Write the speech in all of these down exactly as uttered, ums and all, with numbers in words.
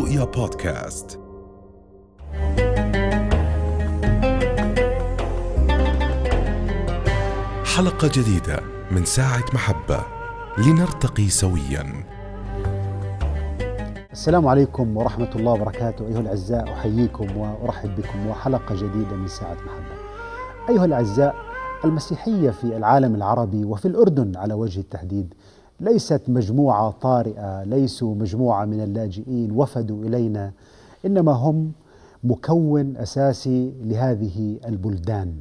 رؤيا بودكاست. حلقة جديدة من ساعة محبة لنرتقي سوياً. السلام عليكم ورحمة الله وبركاته. أيها الأعزاء، أحييكم وأرحب بكم وحلقة جديدة من ساعة محبة. أيها الأعزاء، المسيحية في العالم العربي وفي الأردن على وجه التحديد ليست مجموعة طارئة، ليسوا مجموعة من اللاجئين وفدوا إلينا، إنما هم مكون أساسي لهذه البلدان.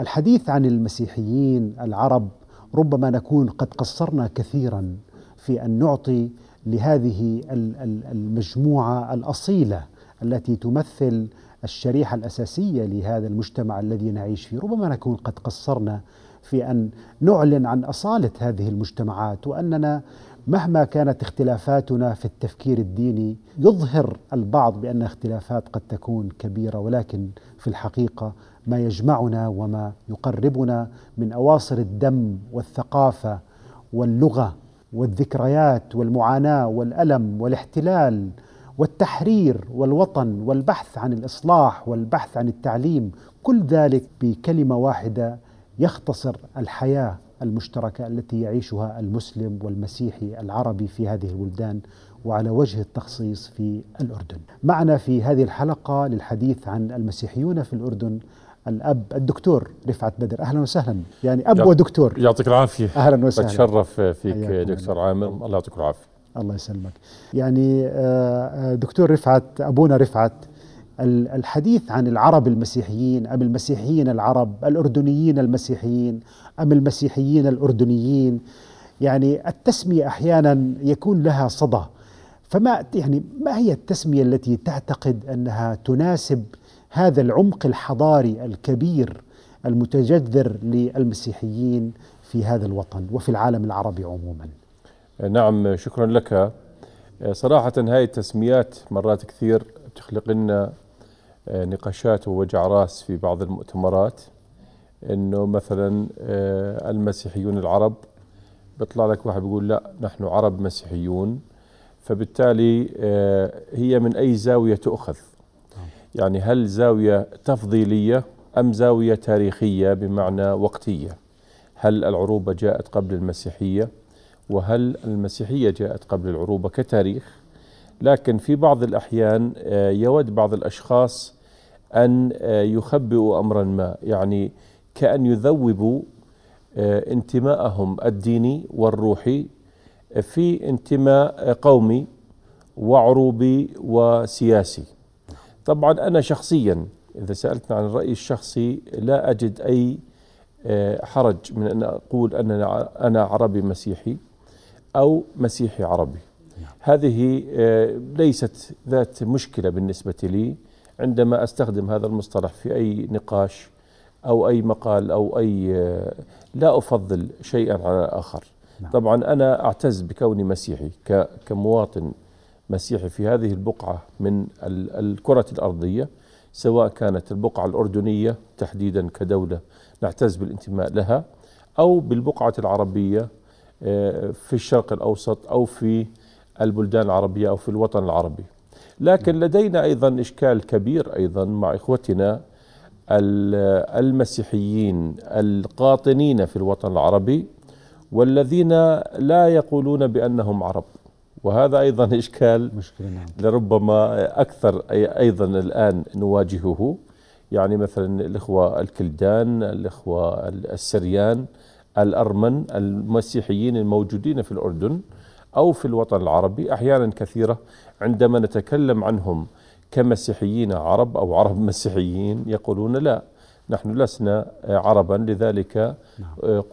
الحديث عن المسيحيين العرب ربما نكون قد قصرنا كثيرا في أن نعطي لهذه المجموعة الأصيلة التي تمثل الشريحة الأساسية لهذا المجتمع الذي نعيش فيه، ربما نكون قد قصرنا في أن نعلن عن أصالة هذه المجتمعات، وأننا مهما كانت اختلافاتنا في التفكير الديني يظهر البعض بأن اختلافات قد تكون كبيرة، ولكن في الحقيقة ما يجمعنا وما يقربنا من أواصر الدم والثقافة واللغة والذكريات والمعاناة والألم والاحتلال والتحرير والوطن والبحث عن الإصلاح والبحث عن التعليم، كل ذلك بكلمة واحدة يختصر الحياة المشتركة التي يعيشها المسلم والمسيحي العربي في هذه البلدان، وعلى وجه التخصيص في الأردن. معنا في هذه الحلقة للحديث عن المسيحيون في الأردن الأب الدكتور رفعت بدر. أهلا وسهلا، يعني أب ودكتور. يعطيك العافية. أهلا وسهلا، أتشرف فيك دكتور عامر. الله يعطيك العافية. الله يسلمك. يعني دكتور رفعت، أبونا رفعت، الحديث عن العرب المسيحيين أم المسيحيين العرب، الأردنيين المسيحيين أم المسيحيين الأردنيين، يعني التسمية أحيانا يكون لها صدى، فما يعني ما هي التسمية التي تعتقد أنها تناسب هذا العمق الحضاري الكبير المتجذر للمسيحيين في هذا الوطن وفي العالم العربي عموما؟ نعم، شكرا لك. صراحة هاي التسميات مرات كثير تخلق لنا نقاشات ووجع راس في بعض المؤتمرات، انه مثلا المسيحيون العرب بيطلع لك واحد بيقول لا نحن عرب مسيحيون، فبالتالي هي من اي زاوية تؤخذ؟ يعني هل زاوية تفضيلية ام زاوية تاريخية بمعنى وقتية؟ هل العروبة جاءت قبل المسيحية؟ وهل المسيحية جاءت قبل العروبة كتاريخ؟ لكن في بعض الأحيان يود بعض الأشخاص أن يخبئوا أمرا ما، يعني كأن يذوبوا انتماءهم الديني والروحي في انتماء قومي وعروبي وسياسي. طبعا أنا شخصيا إذا سألتني عن الرأي الشخصي لا أجد أي حرج من أن أقول أننا أنا عربي مسيحي أو مسيحي عربي، هذه ليست ذات مشكلة بالنسبة لي عندما أستخدم هذا المصطلح في أي نقاش أو أي مقال أو أي، لا أفضل شيئا على آخر. طبعا أنا أعتز بكوني مسيحي كمواطن مسيحي في هذه البقعة من الكرة الأرضية، سواء كانت البقعة الأردنية تحديدا كدولة نعتز بالانتماء لها، أو بالبقعة العربية في الشرق الأوسط أو في البلدان العربية أو في الوطن العربي. لكن لدينا أيضا إشكال كبير أيضا مع إخوتنا المسيحيين القاطنين في الوطن العربي والذين لا يقولون بأنهم عرب، وهذا أيضا إشكال لربما أكثر أيضا الآن نواجهه. يعني مثلا الإخوة الكلدان، الإخوة السريان، الأرمن، المسيحيين الموجودين في الأردن أو في الوطن العربي، أحيانا كثيرة عندما نتكلم عنهم كمسيحيين عرب أو عرب مسيحيين يقولون لا نحن لسنا عربا، لذلك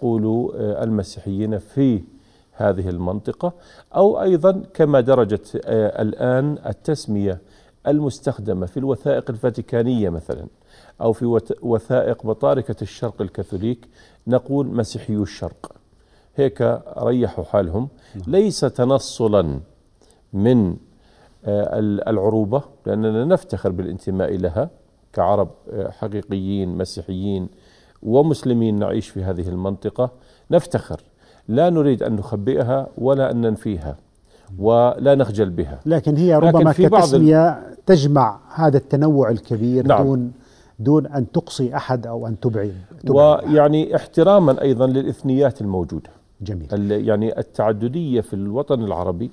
قولوا المسيحيين في هذه المنطقة. أو أيضا كما درجت الآن التسمية المستخدمة في الوثائق الفاتيكانية مثلا أو في وثائق بطاركة الشرق الكاثوليك نقول مسيحيو الشرق، هيك ريحوا حالهم، ليس تنصلا من العروبة لأننا نفتخر بالانتماء لها كعرب حقيقيين مسيحيين ومسلمين نعيش في هذه المنطقة، نفتخر، لا نريد أن نخبئها ولا أن ننفيها، ولا نخجل بها، لكن هي ربما لكن كتسمية تجمع هذا التنوع الكبير. نعم. دون دون أن تقصي أحد أو أن تبعد، ويعني احتراما أيضا للإثنيات الموجودة. جميل. يعني التعددية في الوطن العربي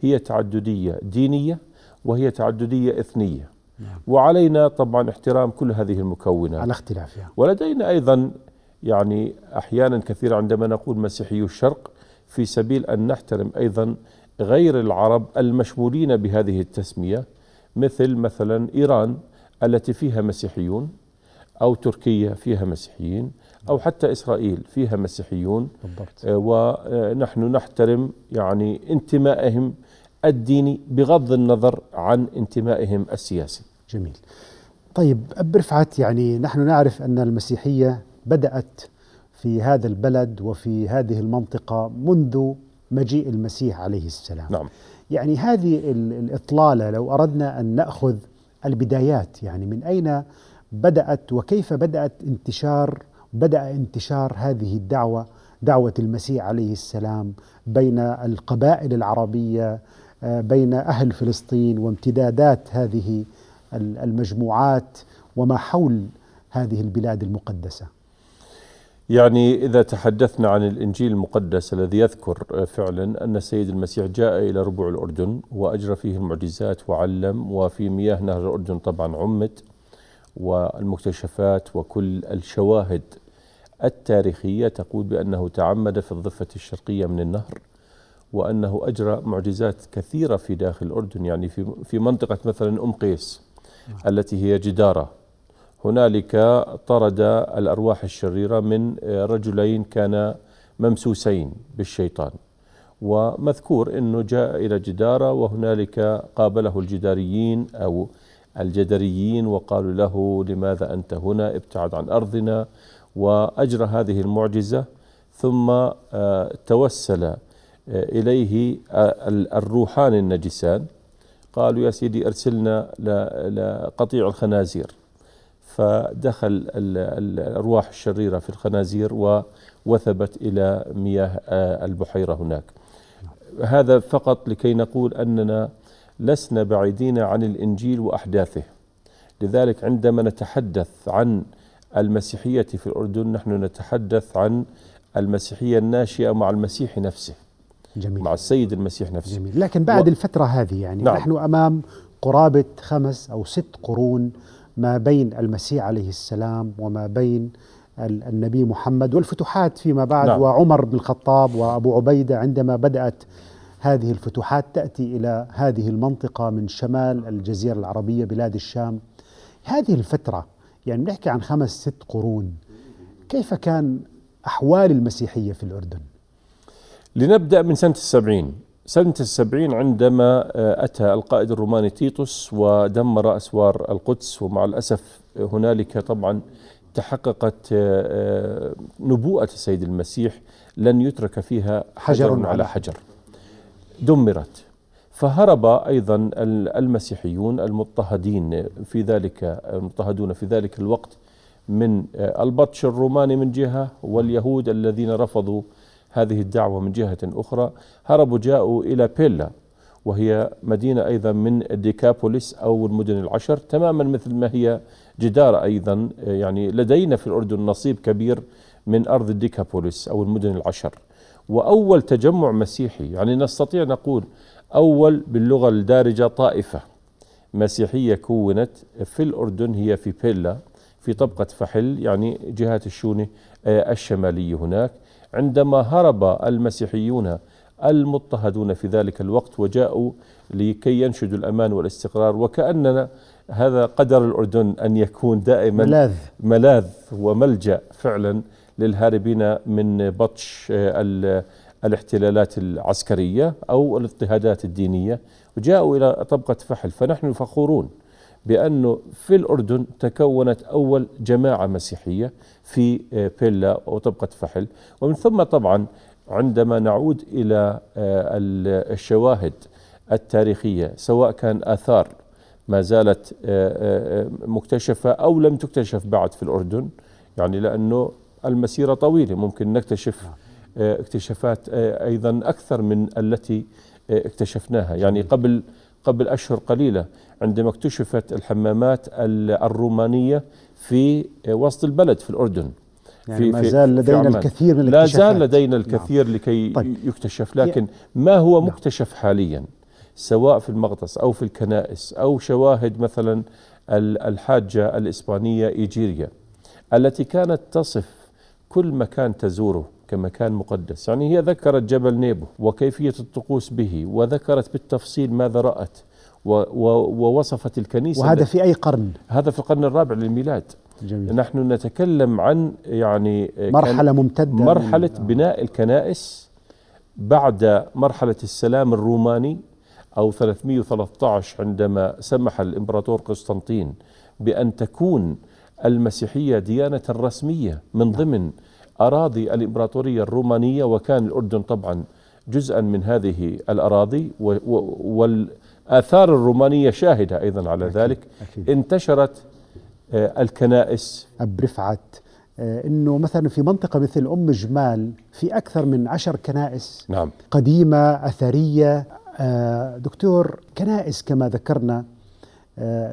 هي تعددية دينية وهي تعددية إثنية. نعم. وعلينا طبعا احترام كل هذه المكونات على اختلافها. ولدينا أيضا يعني أحيانا كثيرة عندما نقول مسيحيو الشرق، في سبيل أن نحترم أيضا غير العرب المشمولين بهذه التسمية، مثل مثلا إيران التي فيها مسيحيون، أو تركيا فيها مسيحيين، أو حتى إسرائيل فيها مسيحيون. بالضبط. ونحن نحترم يعني انتمائهم الديني بغض النظر عن انتمائهم السياسي. جميل. طيب برفعت، يعني نحن نعرف أن المسيحية بدأت في هذا البلد وفي هذه المنطقة منذ مجيء المسيح عليه السلام. نعم. يعني هذه الإطلالة لو أردنا أن نأخذ البدايات، يعني من أين بدأت وكيف بدأت انتشار بدأ انتشار هذه الدعوة، دعوة المسيح عليه السلام بين القبائل العربية، بين أهل فلسطين، وامتدادات هذه المجموعات وما حول هذه البلاد المقدسة. يعني إذا تحدثنا عن الإنجيل المقدس الذي يذكر فعلا أن السيد المسيح جاء إلى ربوع الأردن وأجرى فيه المعجزات وعلم، وفي مياه نهر الأردن طبعا عمت، والمكتشفات وكل الشواهد التاريخية تقول بأنه تعمد في الضفة الشرقية من النهر، وأنه أجرى معجزات كثيرة في داخل الأردن. يعني في في منطقة مثلا أم قيس التي هي جدارة، هنالك طرد الأرواح الشريرة من رجلين كانا ممسوسين بالشيطان، ومذكور أنه جاء إلى جدارة وهنالك قابله الجداريين أو الجدريين وقالوا له لماذا أنت هنا، ابتعد عن أرضنا، وأجرى هذه المعجزة. ثم توسل إليه الروحان النجسان قالوا يا سيدي أرسلنا لقطيع الخنازير، فدخل الأرواح الشريرة في الخنازير ووثبت إلى مياه البحيرة هناك. هذا فقط لكي نقول أننا لسنا بعيدين عن الإنجيل وأحداثه. لذلك عندما نتحدث عن المسيحية في الأردن نحن نتحدث عن المسيحية الناشئة مع المسيح نفسه. جميل. مع السيد المسيح نفسه. جميل. لكن بعد و... الفترة هذه يعني نعم. نحن أمام قرابة خمس أو ست قرون ما بين المسيح عليه السلام وما بين النبي محمد والفتوحات فيما بعد. نعم. وعمر بن الخطاب وأبو عبيدة عندما بدأت هذه الفتوحات تأتي إلى هذه المنطقة من شمال الجزيرة العربية بلاد الشام. هذه الفترة يعني نحكي عن خمس ست قرون، كيف كان أحوال المسيحية في الأردن؟ لنبدأ من سنة السبعين. سنة السبعين عندما أتى القائد الروماني تيتوس ودمر أسوار القدس، ومع الأسف هنالك طبعا تحققت نبوءة السيد المسيح لن يترك فيها حجر على حجر، دمرت. فهرب أيضا المسيحيون المضطهدين في ذلك المضطهدون في ذلك الوقت من البطش الروماني من جهة، واليهود الذين رفضوا هذه الدعوة من جهة أخرى، هربوا جاءوا إلى بيلا، وهي مدينة أيضا من ديكابوليس أو المدن العشر، تماما مثل ما هي جدارة أيضا. يعني لدينا في الأردن نصيب كبير من أرض ديكابوليس أو المدن العشر. وأول تجمع مسيحي، يعني نستطيع نقول أول باللغة الدارجة طائفة مسيحية كونت في الأردن هي في بيلا في طبقة فحل، يعني جهة الشونة الشمالية هناك، عندما هرب المسيحيون المضطهدون في ذلك الوقت وجاءوا لكي ينشدوا الأمان والاستقرار. وكأننا هذا قدر الأردن أن يكون دائما ملاذ, ملاذ وملجأ فعلا للهاربين من بطش الاحتلالات العسكرية أو الاضطهادات الدينية، وجاءوا إلى طبقة فحل. فنحن فخورون بأنه في الأردن تكونت أول جماعة مسيحية في بيلا وطبقة فحل. ومن ثم طبعا عندما نعود إلى الشواهد التاريخية، سواء كان آثار ما زالت مكتشفة أو لم تكتشف بعد في الأردن، يعني لأنه المسيرة طويلة ممكن نكتشف اكتشافات أيضا أكثر من التي اكتشفناها، يعني قبل قبل أشهر قليلة عندما اكتشفت الحمامات الرومانية في وسط البلد في الأردن. يعني في ما زال لدينا الكثير من الاكتشافات. لا زال لدينا الكثير نعم. لكي طيب. يكتشف، لكن ما هو مكتشف نعم. حاليا سواء في المغطس أو في الكنائس أو شواهد مثلا الحاجة الإسبانية إيجيريا التي كانت تصف كل مكان تزوره كمكان مقدس. يعني هي ذكرت جبل نيبو وكيفية الطقوس به، وذكرت بالتفصيل ماذا رأت، ووصفت الكنيسة. وهذا في أي قرن؟ هذا في القرن الرابع للميلاد. جميل. نحن نتكلم عن يعني مرحلة ممتدة، مرحلة بناء الكنائس بعد مرحلة السلام الروماني أو ثلاثمائة وثلاثة عشر، عندما سمح الإمبراطور قسطنطين بأن تكون المسيحية ديانة رسمية من ضمن أراضي الإمبراطورية الرومانية، وكان الأردن طبعا جزءا من هذه الأراضي، والآثار الرومانية شاهدة أيضا على أكيد ذلك أكيد. انتشرت الكنائس برفعت إنه مثلا في منطقة مثل أم جمال في أكثر من عشر كنائس نعم. قديمة أثرية. دكتور، كنائس كما ذكرنا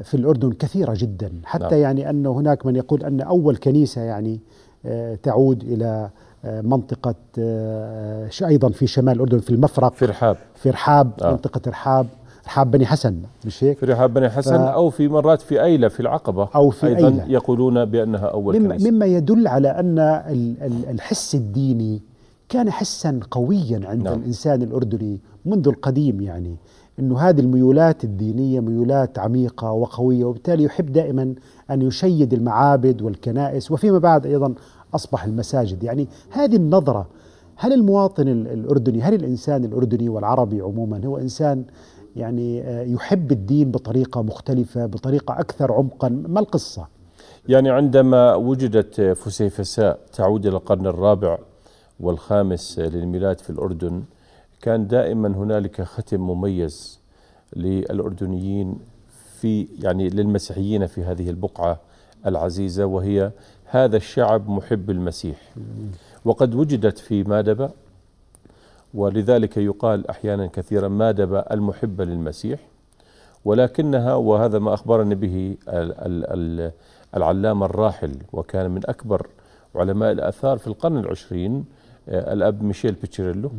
في الأردن كثيرة جدا، حتى نعم. يعني أن هناك من يقول أن أول كنيسة يعني تعود إلى منطقة أيضا في شمال الأردن في المفرق، في رحاب، في رحاب آه. منطقة رحاب، رحاب بني حسن، مش هيك؟ في رحاب بني حسن ف... أو في مرات في أيلة في العقبة أو في أيضا أيلة. يقولون بأنها أول مما كنيسة، مما يدل على أن الحس الديني كان حسا قويا عند نعم. الإنسان الأردني منذ القديم، يعني أنه هذه الميولات الدينية ميولات عميقة وقوية، وبالتالي يحب دائما أن يشيد المعابد والكنائس، وفيما بعد أيضا أصبح المساجد. يعني هذه النظرة، هل المواطن الأردني، هل الإنسان الأردني والعربي عموما هو إنسان يعني يحب الدين بطريقة مختلفة، بطريقة أكثر عمقا؟ ما القصة؟ يعني عندما وجدت فسيفساء تعود إلى القرن الرابع والخامس للميلاد في الأردن، كان دائما هنالك ختم مميز للأردنيين في يعني للمسيحيين في هذه البقعة العزيزة، وهي هذا الشعب محب المسيح. وقد وجدت في مادبة، ولذلك يقال أحيانا كثيرا مادبة المحبة للمسيح، ولكنها، وهذا ما أخبرني به العلامة الراحل وكان من أكبر علماء الآثار في القرن العشرين الأب ميشيل بيتشيرلو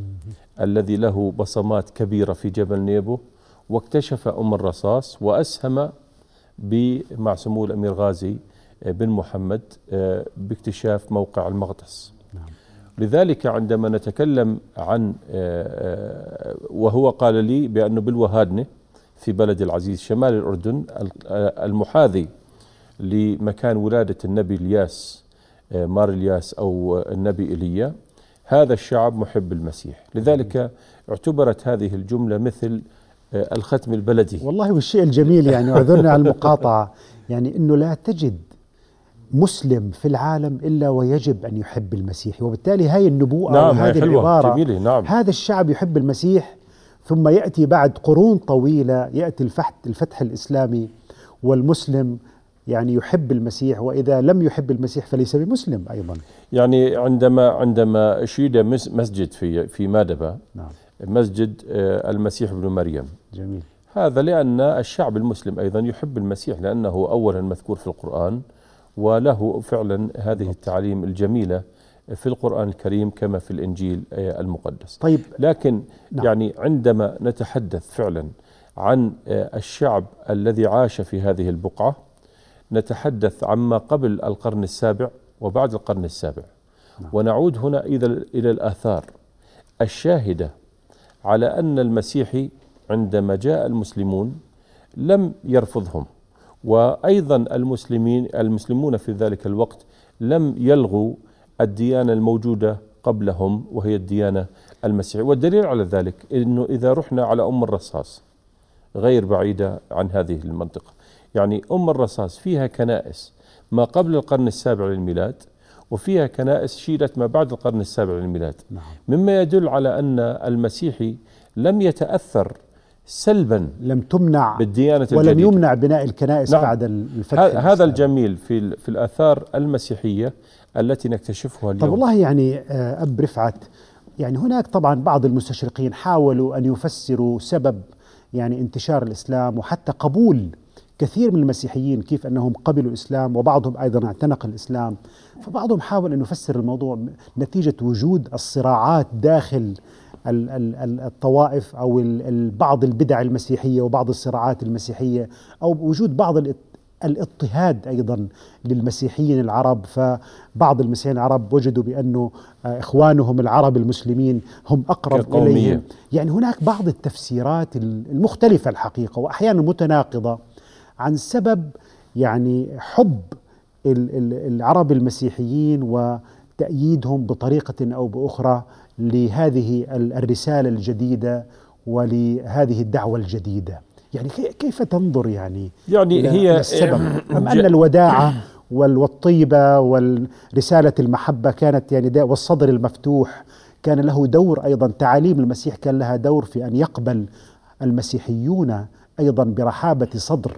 الذي له بصمات كبيرة في جبل نيبو، واكتشف أم الرصاص وأسهم مع سمو الأمير غازي بن محمد باكتشاف موقع المغطس. لذلك عندما نتكلم عن، وهو قال لي بأنه بالوهادنة في بلد العزيز شمال الأردن المحاذي لمكان ولادة النبي الياس، مار الياس أو النبي إيليا، هذا الشعب محب المسيح. لذلك اعتبرت هذه الجملة مثل الختم البلدي. والله والشيء الجميل يعني أعذرنا على المقاطعة، يعني أنه لا تجد مسلم في العالم إلا ويجب أن يحب المسيح، وبالتالي هاي النبوءة نعم وهذه العبارة نعم. هذا الشعب يحب المسيح، ثم يأتي بعد قرون طويلة يأتي الفتح, الفتح الإسلامي، والمسلم يعني يحب المسيح، وإذا لم يحب المسيح فليس بمسلم أيضا. يعني عندما عندما شيد مسجد في في مادبة نعم. مسجد المسيح ابن مريم. جميل. هذا لأن الشعب المسلم أيضا يحب المسيح، لأنه أولا مذكور في القرآن، وله فعلا هذه التعاليم الجميلة في القرآن الكريم كما في الإنجيل المقدس. طيب. لكن نعم. يعني عندما نتحدث فعلا عن الشعب الذي عاش في هذه البقعة، نتحدث عما قبل القرن السابع وبعد القرن السابع نعم. ونعود هنا إلى الآثار الشاهدة على أن المسيحي عندما جاء المسلمون لم يرفضهم، وأيضا المسلمين المسلمون في ذلك الوقت لم يلغوا الديانة الموجودة قبلهم وهي الديانة المسيحية. والدليل على ذلك إنه إذا رحنا على أم الرصاص غير بعيدة عن هذه المنطقة، يعني أم الرصاص فيها كنائس ما قبل القرن السابع للميلاد، وفيها كنائس شيدت ما بعد القرن السابع للميلاد، مما يدل على أن المسيحي لم يتأثر سلبا، لم تمنع بالديانة ولم الجديدة. يمنع بناء الكنائس نعم. بعد الفتح. هذا الجميل في في الآثار المسيحية التي نكتشفها اليوم. طب والله يعني أب رفعت يعني هناك طبعا بعض المستشرقين حاولوا أن يفسروا سبب يعني انتشار الإسلام وحتى قبول كثير من المسيحيين، كيف أنهم قبلوا الإسلام وبعضهم أيضا اعتنق الإسلام. فبعضهم حاول أن يفسر الموضوع نتيجة وجود الصراعات داخل الطوائف أو بعض البدع المسيحية وبعض الصراعات المسيحية، أو وجود بعض الاضطهاد أيضا للمسيحيين العرب. فبعض المسيحيين العرب وجدوا بأنه إخوانهم العرب المسلمين هم أقرب إليهم. يعني هناك بعض التفسيرات المختلفة الحقيقة وأحيانا متناقضة عن سبب يعني حب العرب المسيحيين وتأييدهم بطريقة أو بأخرى لهذه الرسالة الجديدة ولهذه الدعوة الجديدة. يعني كيف تنظر يعني يعني هي السبب أم أن الوداعة والطيبة والرسالة المحبة كانت يعني والصدر المفتوح كان له دور أيضا، تعاليم المسيح كان لها دور في أن يقبل المسيحيون أيضا برحابة صدر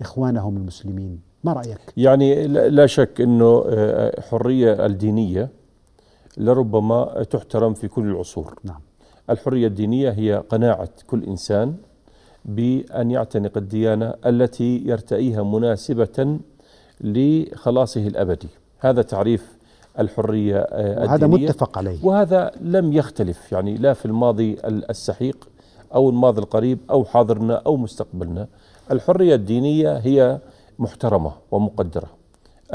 إخوانهم المسلمين؟ ما رأيك؟ يعني لا شك أنه الحرية الدينية لربما تحترم في كل العصور. نعم. الحرية الدينية هي قناعة كل إنسان بأن يعتنق الديانة التي يرتئيها مناسبة لخلاصه الأبدي. هذا تعريف الحرية الدينية، هذا متفق عليه وهذا لم يختلف يعني لا في الماضي السحيق أو الماضي القريب أو حاضرنا أو مستقبلنا. الحرية الدينية هي محترمة ومقدرة.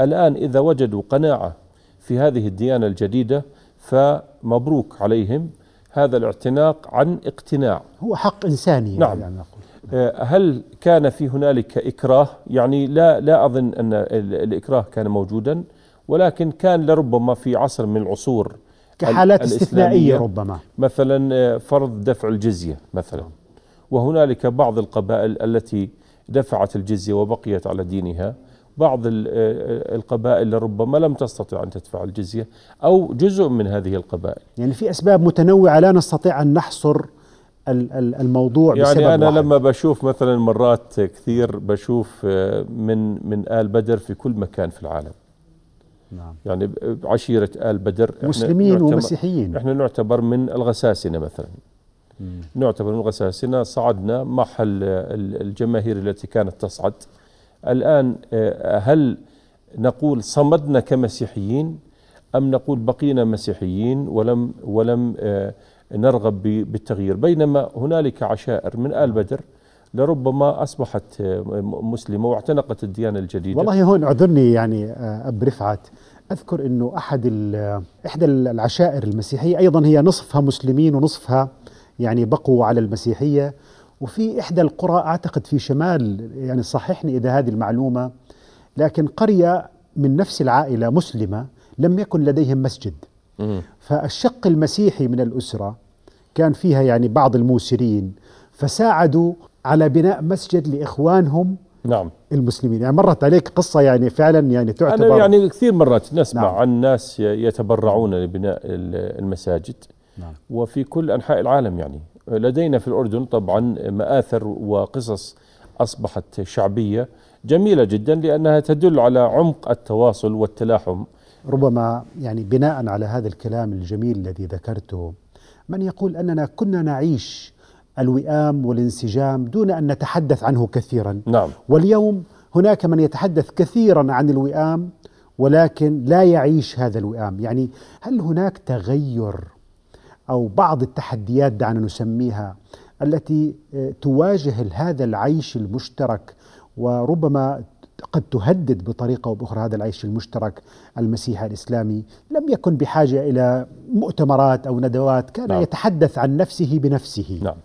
الآن إذا وجدوا قناعة في هذه الديانة الجديدة فمبروك عليهم، هذا الاعتناق عن اقتناع هو حق إنساني. نعم. يعني أقول. هل كان في هنالك إكراه؟ يعني لا لا أظن أن الإكراه كان موجودا، ولكن كان لربما في عصر من العصور كحالات استثنائية ربما، مثلا فرض دفع الجزية مثلا، وهنالك بعض القبائل التي دفعت الجزية وبقيت على دينها، بعض القبائل لربما لم تستطع أن تدفع الجزية أو جزء من هذه القبائل. يعني في أسباب متنوعة لا نستطيع أن نحصر الموضوع يعني بسبب واحد. يعني أنا لما بشوف مثلا مرات كثير بشوف من من آل بدر في كل مكان في العالم. نعم. يعني عشيرة آل بدر مسلمين ومسيحيين، نحن نعتبر من الغساسنة مثلا. مم. نعتبر من الغساسنة، صعدنا مع الجماهير التي كانت تصعد. الآن هل نقول صمدنا كمسيحيين أم نقول بقينا مسيحيين ولم ولم نرغب بالتغيير؟ بينما هنالك عشائر من آل بدر لربما أصبحت مسلمة واعتنقت الديانة الجديدة. والله هون أعذرني يعني أب رفعت، أذكر أنه أحد إحدى العشائر المسيحية أيضا هي نصفها مسلمين ونصفها يعني بقوا على المسيحية، وفي إحدى القرى أعتقد في شمال، يعني صححني إذا هذه المعلومة، لكن قرية من نفس العائلة مسلمة لم يكن لديهم مسجد. فالشق المسيحي من الأسرة كان فيها يعني بعض الموسرين فساعدوا على بناء مسجد لإخوانهم. نعم. المسلمين. يعني مرت عليك قصة يعني فعلا يعني تعتبر؟ أنا يعني كثير مرات نسمع. نعم. عن ناس يتبرعون لبناء المساجد. نعم. وفي كل أنحاء العالم. يعني لدينا في الأردن طبعا مآثر وقصص أصبحت شعبية جميلة جدا لأنها تدل على عمق التواصل والتلاحم. ربما يعني بناء على هذا الكلام الجميل الذي ذكرته، من يقول أننا كنا نعيش الوئام والانسجام دون أن نتحدث عنه كثيرا. نعم. واليوم هناك من يتحدث كثيرا عن الوئام ولكن لا يعيش هذا الوئام. يعني هل هناك تغير أو بعض التحديات دعنا نسميها التي تواجه هذا العيش المشترك وربما قد تهدد بطريقة أو بأخرى هذا العيش المشترك المسيحي الإسلامي؟ لم يكن بحاجة إلى مؤتمرات أو ندوات، كان نعم. يتحدث عن نفسه بنفسه. نعم.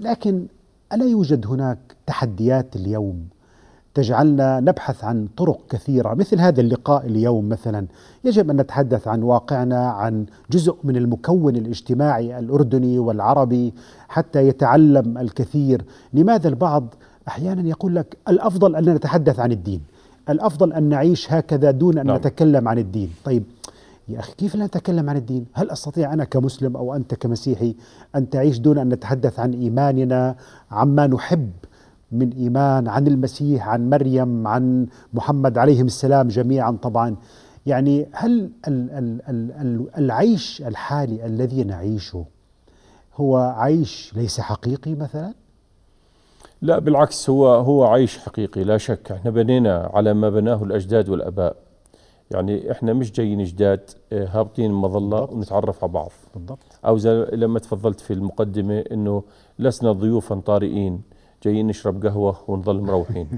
لكن ألا يوجد هناك تحديات اليوم تجعلنا نبحث عن طرق كثيرة مثل هذا اللقاء اليوم مثلا؟ يجب أن نتحدث عن واقعنا، عن جزء من المكون الاجتماعي الأردني والعربي حتى يتعلم الكثير. لماذا البعض أحيانا يقول لك الأفضل أن نتحدث عن الدين، الأفضل أن نعيش هكذا دون أن نعم. نتكلم عن الدين. طيب يا أخي كيف لا نتكلم عن الدين؟ هل أستطيع أنا كمسلم أو أنت كمسيحي أن تعيش دون أن نتحدث عن إيماننا، عما نحب من إيمان، عن المسيح، عن مريم، عن محمد عليهم السلام جميعا طبعا؟ يعني هل العيش الحالي الذي نعيشه هو عيش ليس حقيقي مثلا؟ لا بالعكس، هو هو عيش حقيقي لا شك. احنا بنينا على ما بناه الأجداد والأباء، يعني احنا مش جايين جداد هابطين مظلة ونتعرف على بعض. بالضبط. او زي لما تفضلت في المقدمة انه لسنا ضيوفا طارئين جايين نشرب قهوة ونظل مروحين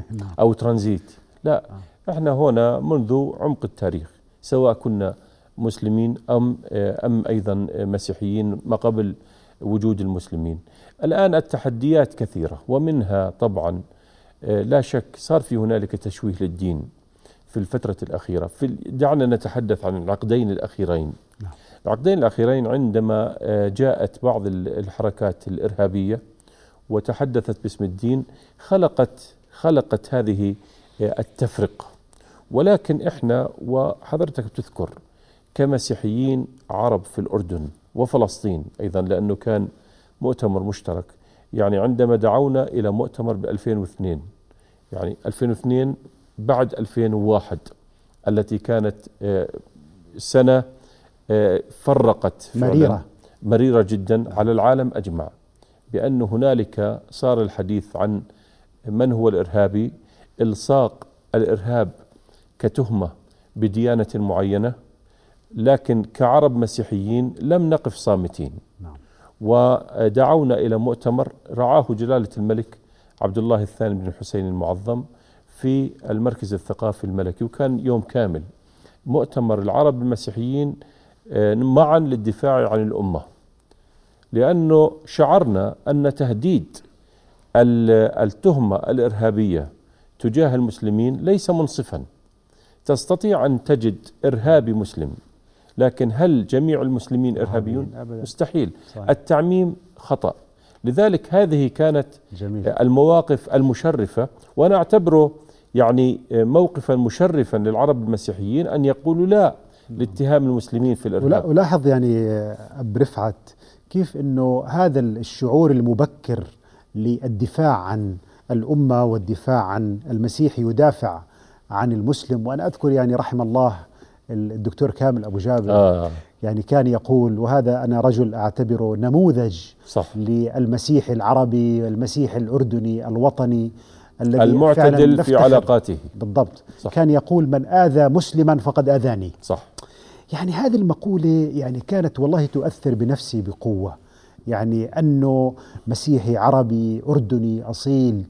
او ترانزيت. لا، احنا هنا منذ عمق التاريخ سواء كنا مسلمين ام ام ايضا مسيحيين ما قبل وجود المسلمين. الآن التحديات كثيرة، ومنها طبعا لا شك صار في هنالك تشويه للدين في الفترة الأخيرة. في دعنا نتحدث عن العقدين الأخيرين. العقدين الأخيرين عندما جاءت بعض الحركات الإرهابية وتحدثت باسم الدين خلقت خلقت هذه التفرقة. ولكن احنا وحضرتك بتذكر كمسيحيين عرب في الأردن وفلسطين أيضا، لأنه كان مؤتمر مشترك، يعني عندما دعونا إلى مؤتمر بألفين واثنين، يعني ألفين واثنين بعد ألفين وواحد التي كانت سنة فرقت مريرة مريرة جدا على العالم أجمع، بأن هنالك صار الحديث عن من هو الإرهابي، إلصاق الإرهاب كتهمة بديانة معينة. لكن كعرب مسيحيين لم نقف صامتين، ودعونا إلى مؤتمر رعاه جلالة الملك عبد الله الثاني بن حسين المعظم في المركز الثقافي الملكي، وكان يوم كامل مؤتمر العرب المسيحيين معا للدفاع عن الأمة، لأنه شعرنا أن تهديد التهمة الإرهابية تجاه المسلمين ليس منصفا. تستطيع أن تجد إرهابي مسلم، لكن هل جميع المسلمين إرهابيون؟ مستحيل. صحيح. التعميم خطأ. لذلك هذه كانت جميل. المواقف المشرفة، وأنا أعتبره يعني موقفا مشرفا للعرب المسيحيين أن يقولوا لا لاتهام المسلمين في الإرهاب. ألاحظ يعني أب رفعت كيف أنه هذا الشعور المبكر للدفاع عن الأمة والدفاع عن المسيح يدافع عن المسلم. وأنا أذكر يعني رحم الله الدكتور كامل أبو جابر آه. يعني كان يقول، وهذا أنا رجل أعتبره نموذج صح. للمسيح العربي، المسيح الأردني الوطني الذي المعتدل في علاقاته. بالضبط صح. كان يقول من آذى مسلما فقد آذاني. صح. يعني هذه المقولة يعني كانت والله تؤثر بنفسي بقوة، يعني أنه مسيحي عربي أردني أصيل،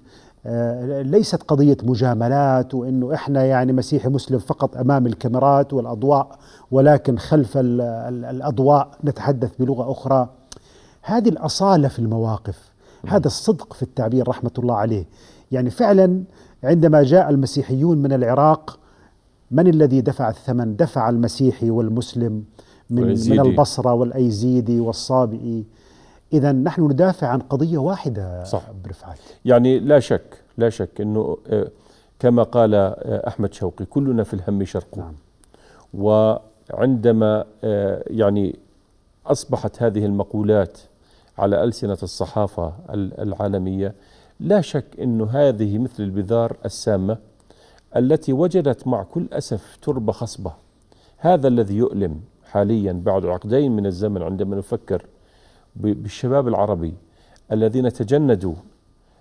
ليست قضية مجاملات وإنه إحنا يعني مسيحي مسلم فقط أمام الكاميرات والأضواء، ولكن خلف الأضواء نتحدث بلغة أخرى. هذه الأصالة في المواقف، هذا الصدق في التعبير رحمة الله عليه. يعني فعلا عندما جاء المسيحيون من العراق، من الذي دفع الثمن؟ دفع المسيحي والمسلم من, من البصرة والأيزيدي والصابئي. إذا نحن ندافع عن قضية واحدة. صح. برفعت. يعني لا شك لا شك أنه كما قال أحمد شوقي كلنا في الهم شرقون. نعم. وعندما يعني أصبحت هذه المقولات على ألسنة الصحافة العالمية، لا شك أنه هذه مثل البذار السامة التي وجدت مع كل أسف تربة خصبة. هذا الذي يؤلم حاليا بعد عقدين من الزمن عندما نفكر بالشباب العربي الذين تجندوا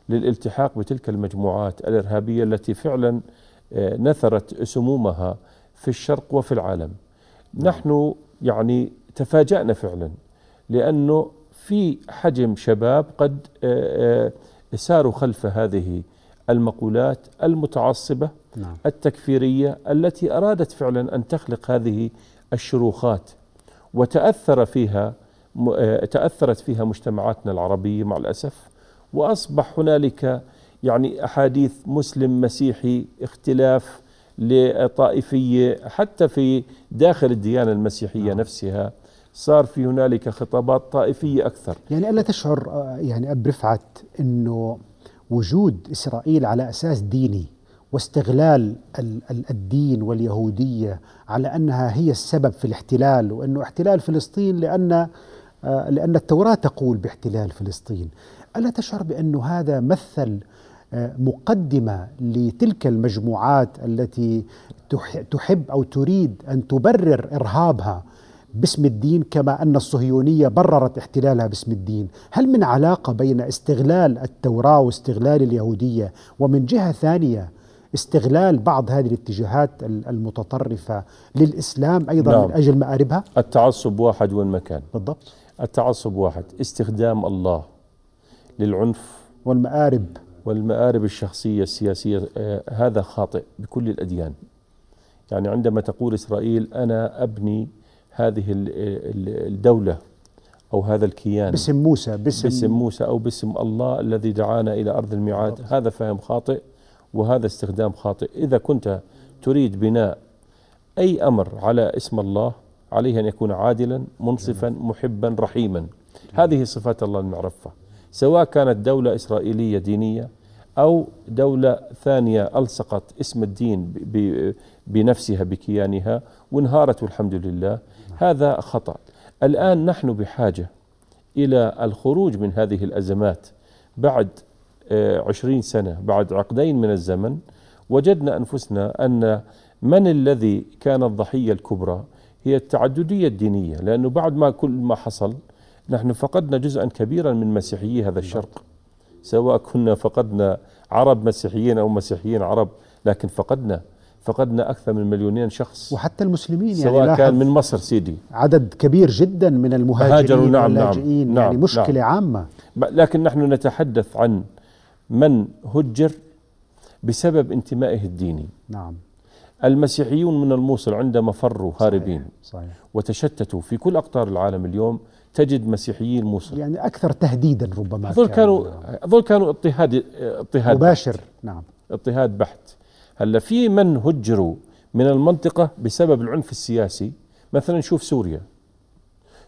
للالتحاق بتلك المجموعات الإرهابية التي فعلا نثرت سمومها في الشرق وفي العالم. نحن يعني تفاجأنا فعلا لأنه في حجم شباب قد ساروا خلف هذه المقولات المتعصبة التكفيرية التي أرادت فعلا أن تخلق هذه الشروخات، وتأثر فيها تأثرت فيها مجتمعاتنا العربية مع الأسف. وأصبح هنالك يعني أحاديث مسلم مسيحي، اختلاف لطائفية حتى في داخل الديانة المسيحية آه. نفسها صار في هنالك خطابات طائفية أكثر. يعني ألا تشعر يعني أب رفعت أنه وجود إسرائيل على أساس ديني واستغلال الدين واليهودية على أنها هي السبب في الاحتلال، وأنه احتلال فلسطين لأن لأن التوراة تقول باحتلال فلسطين، ألا تشعر بأنه هذا مثل مقدمة لتلك المجموعات التي تحب أو تريد أن تبرر إرهابها باسم الدين كما أن الصهيونية بررت احتلالها باسم الدين. هل من علاقة بين استغلال التوراة واستغلال اليهودية ومن جهة ثانية استغلال بعض هذه الاتجاهات المتطرفة للإسلام أيضا؟ نعم. من أجل مآربها. التعصب واحد والمكان بالضبط، التعصب واحد، استخدام الله للعنف والمآرب والمآرب الشخصية السياسية. آه هذا خاطئ بكل الأديان. يعني عندما تقول إسرائيل أنا أبني هذه الدولة أو هذا الكيان باسم موسى باسم, باسم موسى أو باسم الله الذي دعانا إلى أرض الميعاد، هذا فهم خاطئ وهذا استخدام خاطئ. إذا كنت تريد بناء أي أمر على اسم الله عليه أن يكون عادلا منصفا محبا رحيما. هذه صفات الله المعرفة، سواء كانت دولة إسرائيلية دينية أو دولة ثانية ألصقت اسم الدين بنفسها بكيانها وانهارت والحمد لله. هذا خطأ. الآن نحن بحاجة إلى الخروج من هذه الأزمات. بعد عشرين سنة، بعد عقدين من الزمن، وجدنا أنفسنا أن من الذي كان الضحية الكبرى هي التعددية الدينية، لأنه بعد ما كل ما حصل نحن فقدنا جزءا كبيرا من مسيحيي هذا الشرق، سواء كنا فقدنا عرب مسيحيين أو مسيحيين عرب، لكن فقدنا فقدنا أكثر من مليونين شخص، وحتى المسلمين سواء يعني كان من مصر سيدي عدد كبير جدا من المهاجرين واللاجئين. نعم نعم يعني مشكلة نعم عامة. لكن نحن نتحدث عن من هجر بسبب انتمائه الديني. نعم. المسيحيون من الموصل عندما فروا هاربين صحيح. صحيح. وتشتتوا في كل أقطار العالم. اليوم تجد مسيحيي الموصل يعني أكثر تهديدا ربما. هذول كانوا هذول كانوا اضطهاد اضطهاد مباشر بحت. نعم اضطهاد بحت. هلا في من هجروا من المنطقة بسبب العنف السياسي. مثلا نشوف سوريا.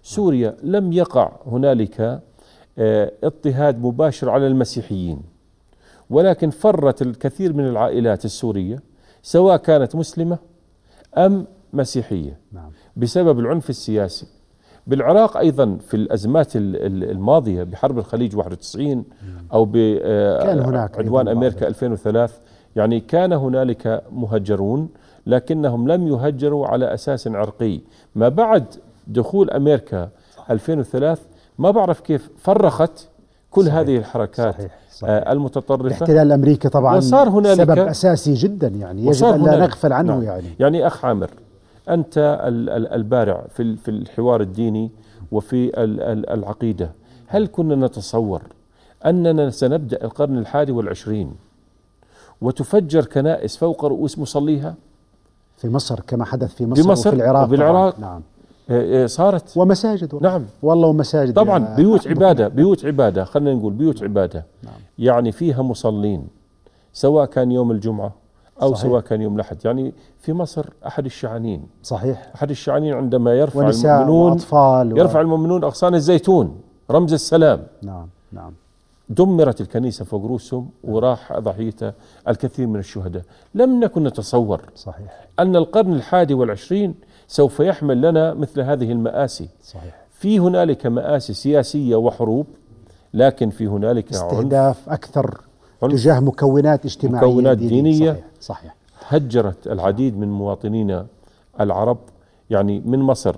سوريا لم يقع هنالك اضطهاد مباشر على المسيحيين، ولكن فرت الكثير من العائلات السورية سواء كانت مسلمة أم مسيحية بسبب العنف السياسي. بالعراق أيضا في الأزمات الماضية بحرب الخليج واحد وتسعين أو بعدوان أمريكا ألفين وثلاثة، يعني كان هنالك مهجرون لكنهم لم يهجروا على أساس عرقي. ما بعد دخول أمريكا ألفين وثلاثة ما بعرف كيف فرخت كل صحيح. هذه الحركات صحيح. صحيح. المتطرفة. الاحتلال الأمريكي طبعا سبب أساسي جدا، يعني يجب أن لا نغفل عنه. نعم. يعني يعني أخ عامر أنت البارع في الحوار الديني وفي العقيدة، هل كنا نتصور أننا سنبدأ القرن الحادي والعشرين وتفجر كنائس فوق رؤوس مصليها؟ في مصر كما حدث في مصر, مصر وفي العراق وبالعراق. نعم. صارت ومساجد. نعم والله ومساجد طبعا، بيوت عبادة بيوت عبادة خلينا نقول بيوت عبادة. نعم. يعني فيها مصلين سواء كان يوم الجمعة أو صحيح. سواء كان يوم الأحد. يعني في مصر أحد الشعانين صحيح أحد الشعانين عندما يرفع المؤمنون يرفع و... المؤمنون أغصان الزيتون رمز السلام. نعم نعم دمرت الكنيسة فوق رؤوسهم وراح ضحيتها الكثير من الشهداء. لم نكن نتصور صحيح. أن القرن الحادي والعشرين سوف يحمل لنا مثل هذه المآسي. صحيح. في هنالك مآسي سياسية وحروب، لكن في هنالك استهداف أكثر تجاه مكونات اجتماعية مكونات دينية. صحيح. صحيح. هجرت العديد من مواطنينا العرب، يعني من مصر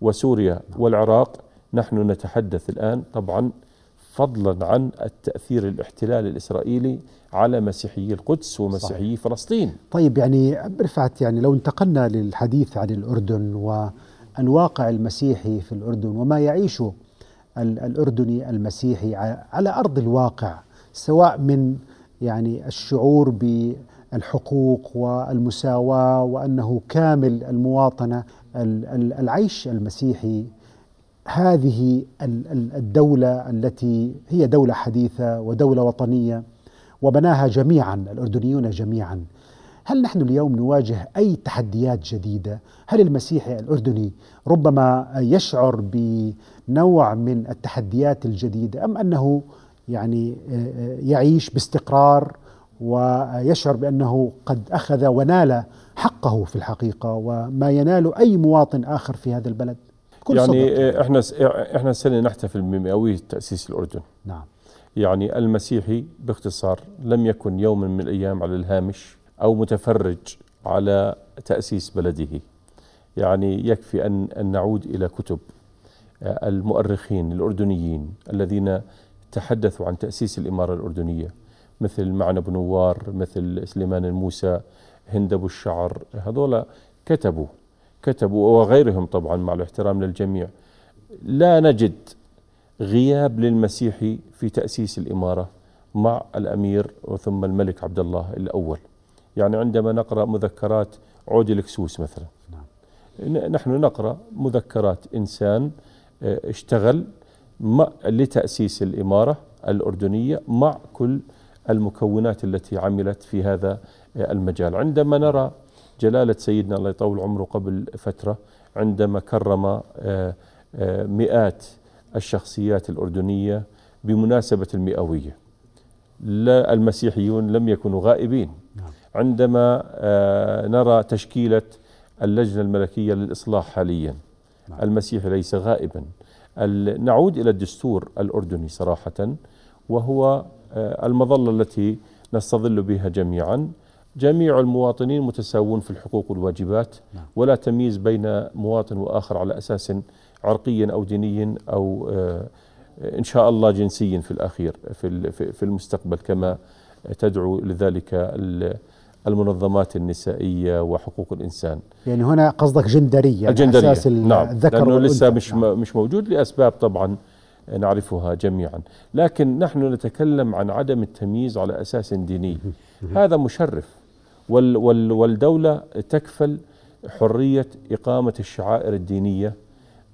وسوريا والعراق. نحن نتحدث الآن طبعا فضلا عن التأثير الاحتلال الإسرائيلي على مسيحيي القدس ومسيحيي فلسطين. طيب يعني رفعت، يعني لو انتقلنا للحديث عن الأردن والواقع المسيحي في الأردن وما يعيشه الأردني المسيحي على أرض الواقع، سواء من يعني الشعور بالحقوق والمساواة وأنه كامل المواطنة، العيش المسيحي هذه الدولة التي هي دولة حديثة ودولة وطنية وبناها جميعا الأردنيون جميعا، هل نحن اليوم نواجه أي تحديات جديدة؟ هل المسيحي الأردني ربما يشعر بنوع من التحديات الجديدة، أم أنه يعني يعيش باستقرار ويشعر بأنه قد أخذ ونال حقه في الحقيقة وما ينال أي مواطن آخر في هذا البلد؟ يعني صدق. احنا احنا السنه نحتفل بمئويه تاسيس الاردن. نعم يعني المسيحي باختصار لم يكن يوما من الأيام على الهامش أو متفرج على تأسيس بلده. يعني يكفي أن, أن نعود إلى كتب المؤرخين الأردنيين الذين تحدثوا عن تأسيس الإمارة الأردنية، مثل معن أبو نوار، مثل سليمان الموسى، هند أبو الشعر. هذول كتبوا كتبوا وغيرهم طبعا، مع الاحترام للجميع. لا نجد غياب للمسيحي في تأسيس الإمارة مع الأمير وثم الملك عبد الله الأول. يعني عندما نقرأ مذكرات عودة الهكسوس مثلا، نحن نقرأ مذكرات إنسان اشتغل لتأسيس الإمارة الأردنية مع كل المكونات التي عملت في هذا المجال. عندما نرى جلالة سيدنا الله يطول عمره قبل فترة عندما كرم مئات الشخصيات الأردنية بمناسبة المئوية، لا المسيحيون لم يكونوا غائبين. عندما نرى تشكيلة اللجنة الملكية للإصلاح حاليا، المسيحي ليس غائبا. نعود إلى الدستور الأردني صراحة، وهو المظلة التي نستظل بها جميعا. جميع المواطنين متساوون في الحقوق والواجبات، ولا تمييز بين مواطن وآخر على أساس عرقي أو ديني أو إن شاء الله جنسي في الأخير في المستقبل، كما تدعو لذلك المنظمات النسائية وحقوق الإنسان. يعني هنا قصدك جندرية، الجندرية أساس نعم، الذكر لأنه لسه مش, نعم. مش موجود لأسباب طبعا نعرفها جميعا، لكن نحن نتكلم عن عدم التمييز على أساس ديني. هذا مشرف، وال وال والدولة تكفل حرية إقامة الشعائر الدينية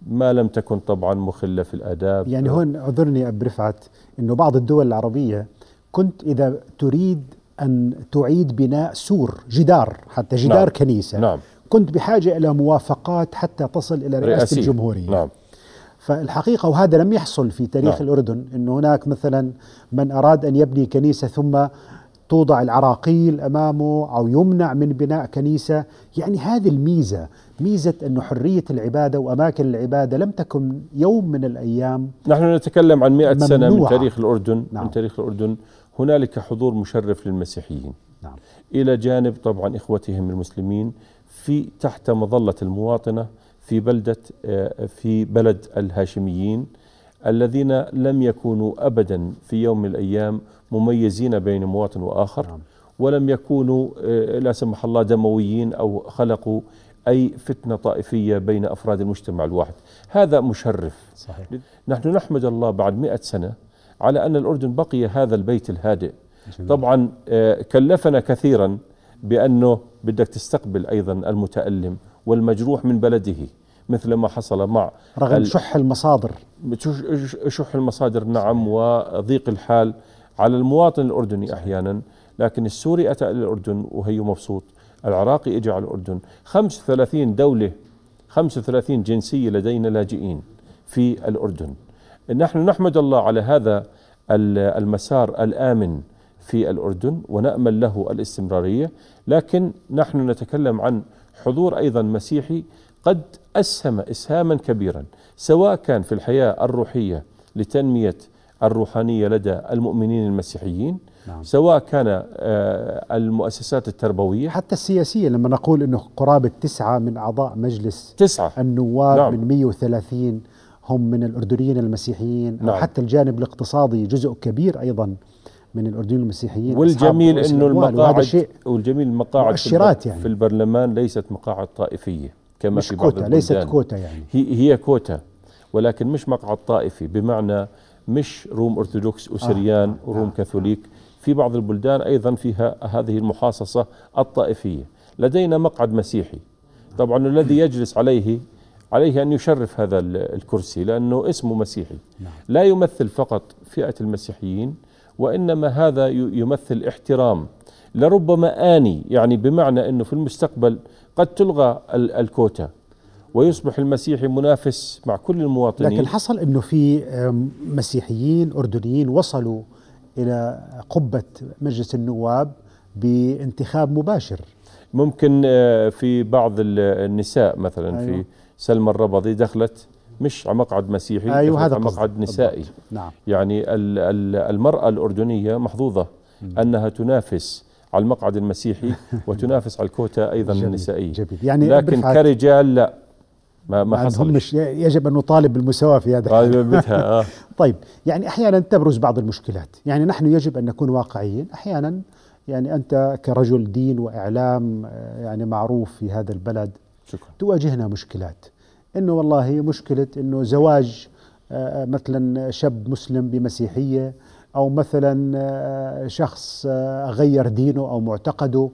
ما لم تكن طبعا مخلة في الآداب. يعني هون عذرني أب رفعت، أنه بعض الدول العربية كنت إذا تريد أن تعيد بناء سور، جدار حتى جدار نعم. كنيسة نعم. كنت بحاجة إلى موافقات حتى تصل إلى رئاسة رئاسية. الجمهورية نعم. فالحقيقة وهذا لم يحصل في تاريخ نعم. الأردن، أنه هناك مثلا من أراد أن يبني كنيسة ثم توضع العراقيل أمامه أو يمنع من بناء كنيسة. يعني هذه الميزة، ميزة أن حرية العبادة وأماكن العبادة لم تكن يوم من الأيام. نحن نتكلم عن مئة سنة من تاريخ الأردن نعم. من تاريخ الأردن هنالك حضور مشرف للمسيحيين نعم. إلى جانب طبعا إخوتهم المسلمين في تحت مظلة المواطنة في بلدة في بلد الهاشميين، الذين لم يكونوا أبدا في يوم من الأيام مميزين بين مواطن وآخر نعم. ولم يكونوا لا سمح الله دمويين أو خلقوا أي فتنة طائفية بين أفراد المجتمع الواحد. هذا مشرف صحيح. نحن نحمد الله بعد مئة سنة على أن الأردن بقي هذا البيت الهادئ. طبعا كلفنا كثيرا بأنه بدك تستقبل أيضا المتألم والمجروح من بلده، مثل ما حصل مع رغم شح المصادر شح المصادر نعم وضيق الحال على المواطن الأردني أحيانا. لكن السوري أتى إلى الأردن وهي مبسوط، العراقي إجى على الأردن. خمسة وثلاثين دولة، خمسة وثلاثين جنسية لدينا لاجئين في الأردن. نحن نحمد الله على هذا المسار الآمن في الأردن ونأمل له الاستمرارية، لكن نحن نتكلم عن حضور أيضا مسيحي قد أسهم إسهاما كبيرا، سواء كان في الحياة الروحية لتنمية الروحانية لدى المؤمنين المسيحيين نعم. سواء كان المؤسسات التربوية حتى السياسية. لما نقول أنه قرابة تسعة من أعضاء مجلس تسعة النواب نعم. من مئة وثلاثين هم من الأردنيين المسيحيين نعم. حتى الجانب الاقتصادي جزء كبير أيضا من الأردنيين المسيحيين. والجميل أنه المقاعد والجميل المقاعد في, يعني. في البرلمان ليست مقاعد طائفية كما في بعض البلدان، ليست كوتا يعني. هي, هي كوتا ولكن مش مقعد طائفي، بمعنى مش روم أرثوذكس وسريان آه. وروم آه. كاثوليك. في بعض البلدان أيضا فيها هذه المحاصصة الطائفية. لدينا مقعد مسيحي طبعا الذي يجلس عليه عليه أن يشرف هذا الكرسي لأنه اسمه مسيحي، لا يمثل فقط فئة المسيحيين، وإنما هذا يمثل احترام لربما آني، يعني بمعنى أنه في المستقبل قد تلغى الكوتا ويصبح المسيحي منافس مع كل المواطنين. لكن حصل أنه في مسيحيين أردنيين وصلوا إلى قبة مجلس النواب بانتخاب مباشر، ممكن في بعض النساء مثلا أيوه. في سلمى الربضي دخلت مش على مقعد مسيحي، أيوة هذا على مقعد نسائي. نعم. يعني ال ال المرأة الأردنية محظوظة م. أنها تنافس على المقعد المسيحي وتنافس على الكوتا أيضا جميل النسائية. جميل. يعني لكن كرجال لا، ما ما حصلش. يجب أن نطالب بالمساواة في هذا. طيب يعني أحيانا تبرز بعض المشكلات، يعني نحن يجب أن نكون واقعيين. أحيانا يعني أنت كرجل دين وإعلام يعني معروف في هذا البلد، شكرا، تواجهنا مشكلات، إنه والله مشكلة إنه زواج مثلا شاب مسلم بمسيحية، أو مثلا شخص غير دينه أو معتقده.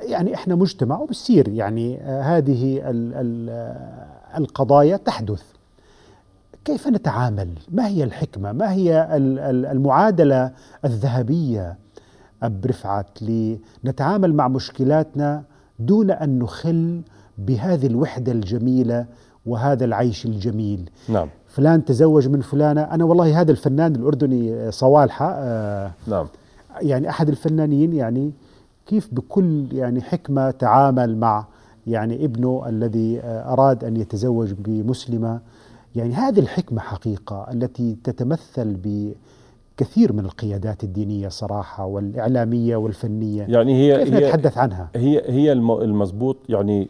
يعني إحنا مجتمع وبصير يعني هذه القضايا تحدث، كيف نتعامل؟ ما هي الحكمة؟ ما هي المعادلة الذهبية أب رفعت لنتعامل مع مشكلاتنا دون أن نخل بهذه الوحدة الجميلة وهذا العيش الجميل؟ نعم. فلان تزوج من فلانة. أنا والله هذا الفنان الأردني صوالحة، آه نعم، يعني أحد الفنانين، يعني كيف بكل يعني حكمة تعامل مع يعني ابنه الذي أراد أن يتزوج بمسلمة. يعني هذه الحكمة حقيقة التي تتمثل بكثير من القيادات الدينية صراحة والإعلامية والفنية، يعني هي كيف هي نتحدث عنها؟ هي هي المضبوط، يعني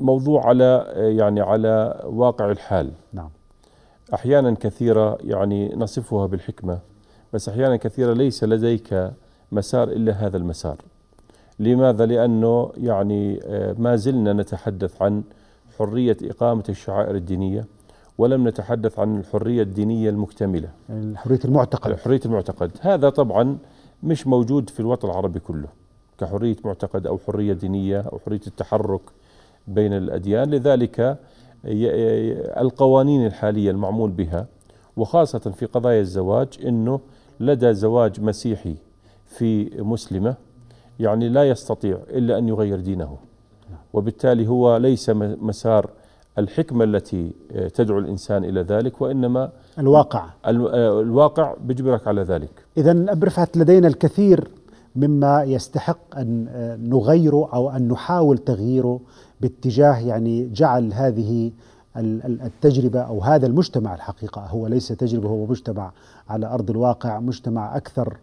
موضوع على يعني على واقع الحال. نعم. أحيانا كثيرة يعني نصفها بالحكمة، بس أحيانا كثيرة ليس لديك مسار إلا هذا المسار. لماذا؟ لأنه يعني ما زلنا نتحدث عن حرية إقامة الشعائر الدينية، ولم نتحدث عن الحرية الدينية المكتملة، حرية المعتقد. حرية المعتقد هذا طبعا مش موجود في الوطن العربي كله كحرية معتقد أو حرية دينية أو حرية التحرك بين الأديان. لذلك القوانين الحالية المعمول بها، وخاصة في قضايا الزواج، إنه لدى زواج مسيحي في مسلمة يعني لا يستطيع إلا أن يغير دينه، وبالتالي هو ليس مسار الحكمة التي تدعو الإنسان إلى ذلك، وإنما الواقع الواقع بيجبرك على ذلك. إذن أب رفعت لدينا الكثير مما يستحق أن نغيره أو أن نحاول تغييره باتجاه يعني جعل هذه التجربة أو هذا المجتمع، الحقيقة هو ليس تجربة، هو مجتمع على أرض الواقع، مجتمع أكثر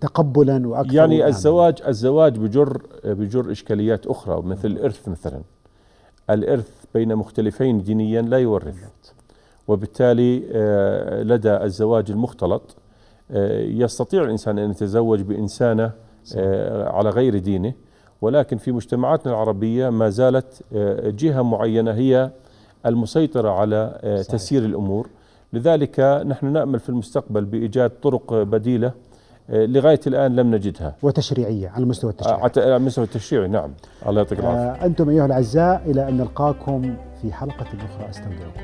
تقبلا وأكثر. يعني الزواج الزواج بجر بجر إشكاليات أخرى، مثل الإرث مثلا. الإرث بين مختلفين دينيا لا يورث، وبالتالي لدى الزواج المختلط يستطيع الإنسان أن يتزوج بإنسانة على غير دينه، ولكن في مجتمعاتنا العربية ما زالت جهة معينة هي المسيطرة على تسيير الأمور. لذلك نحن نأمل في المستقبل بإيجاد طرق بديلة لغاية الآن لم نجدها، وتشريعية على المستوى التشريعي. على المستوى التشريعي. نعم. الله يعطيك العافية. أنتم أيها الأعزاء، إلى أن نلقاكم في حلقة أخرى، أستودعكم.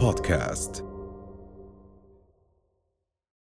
بودكاست.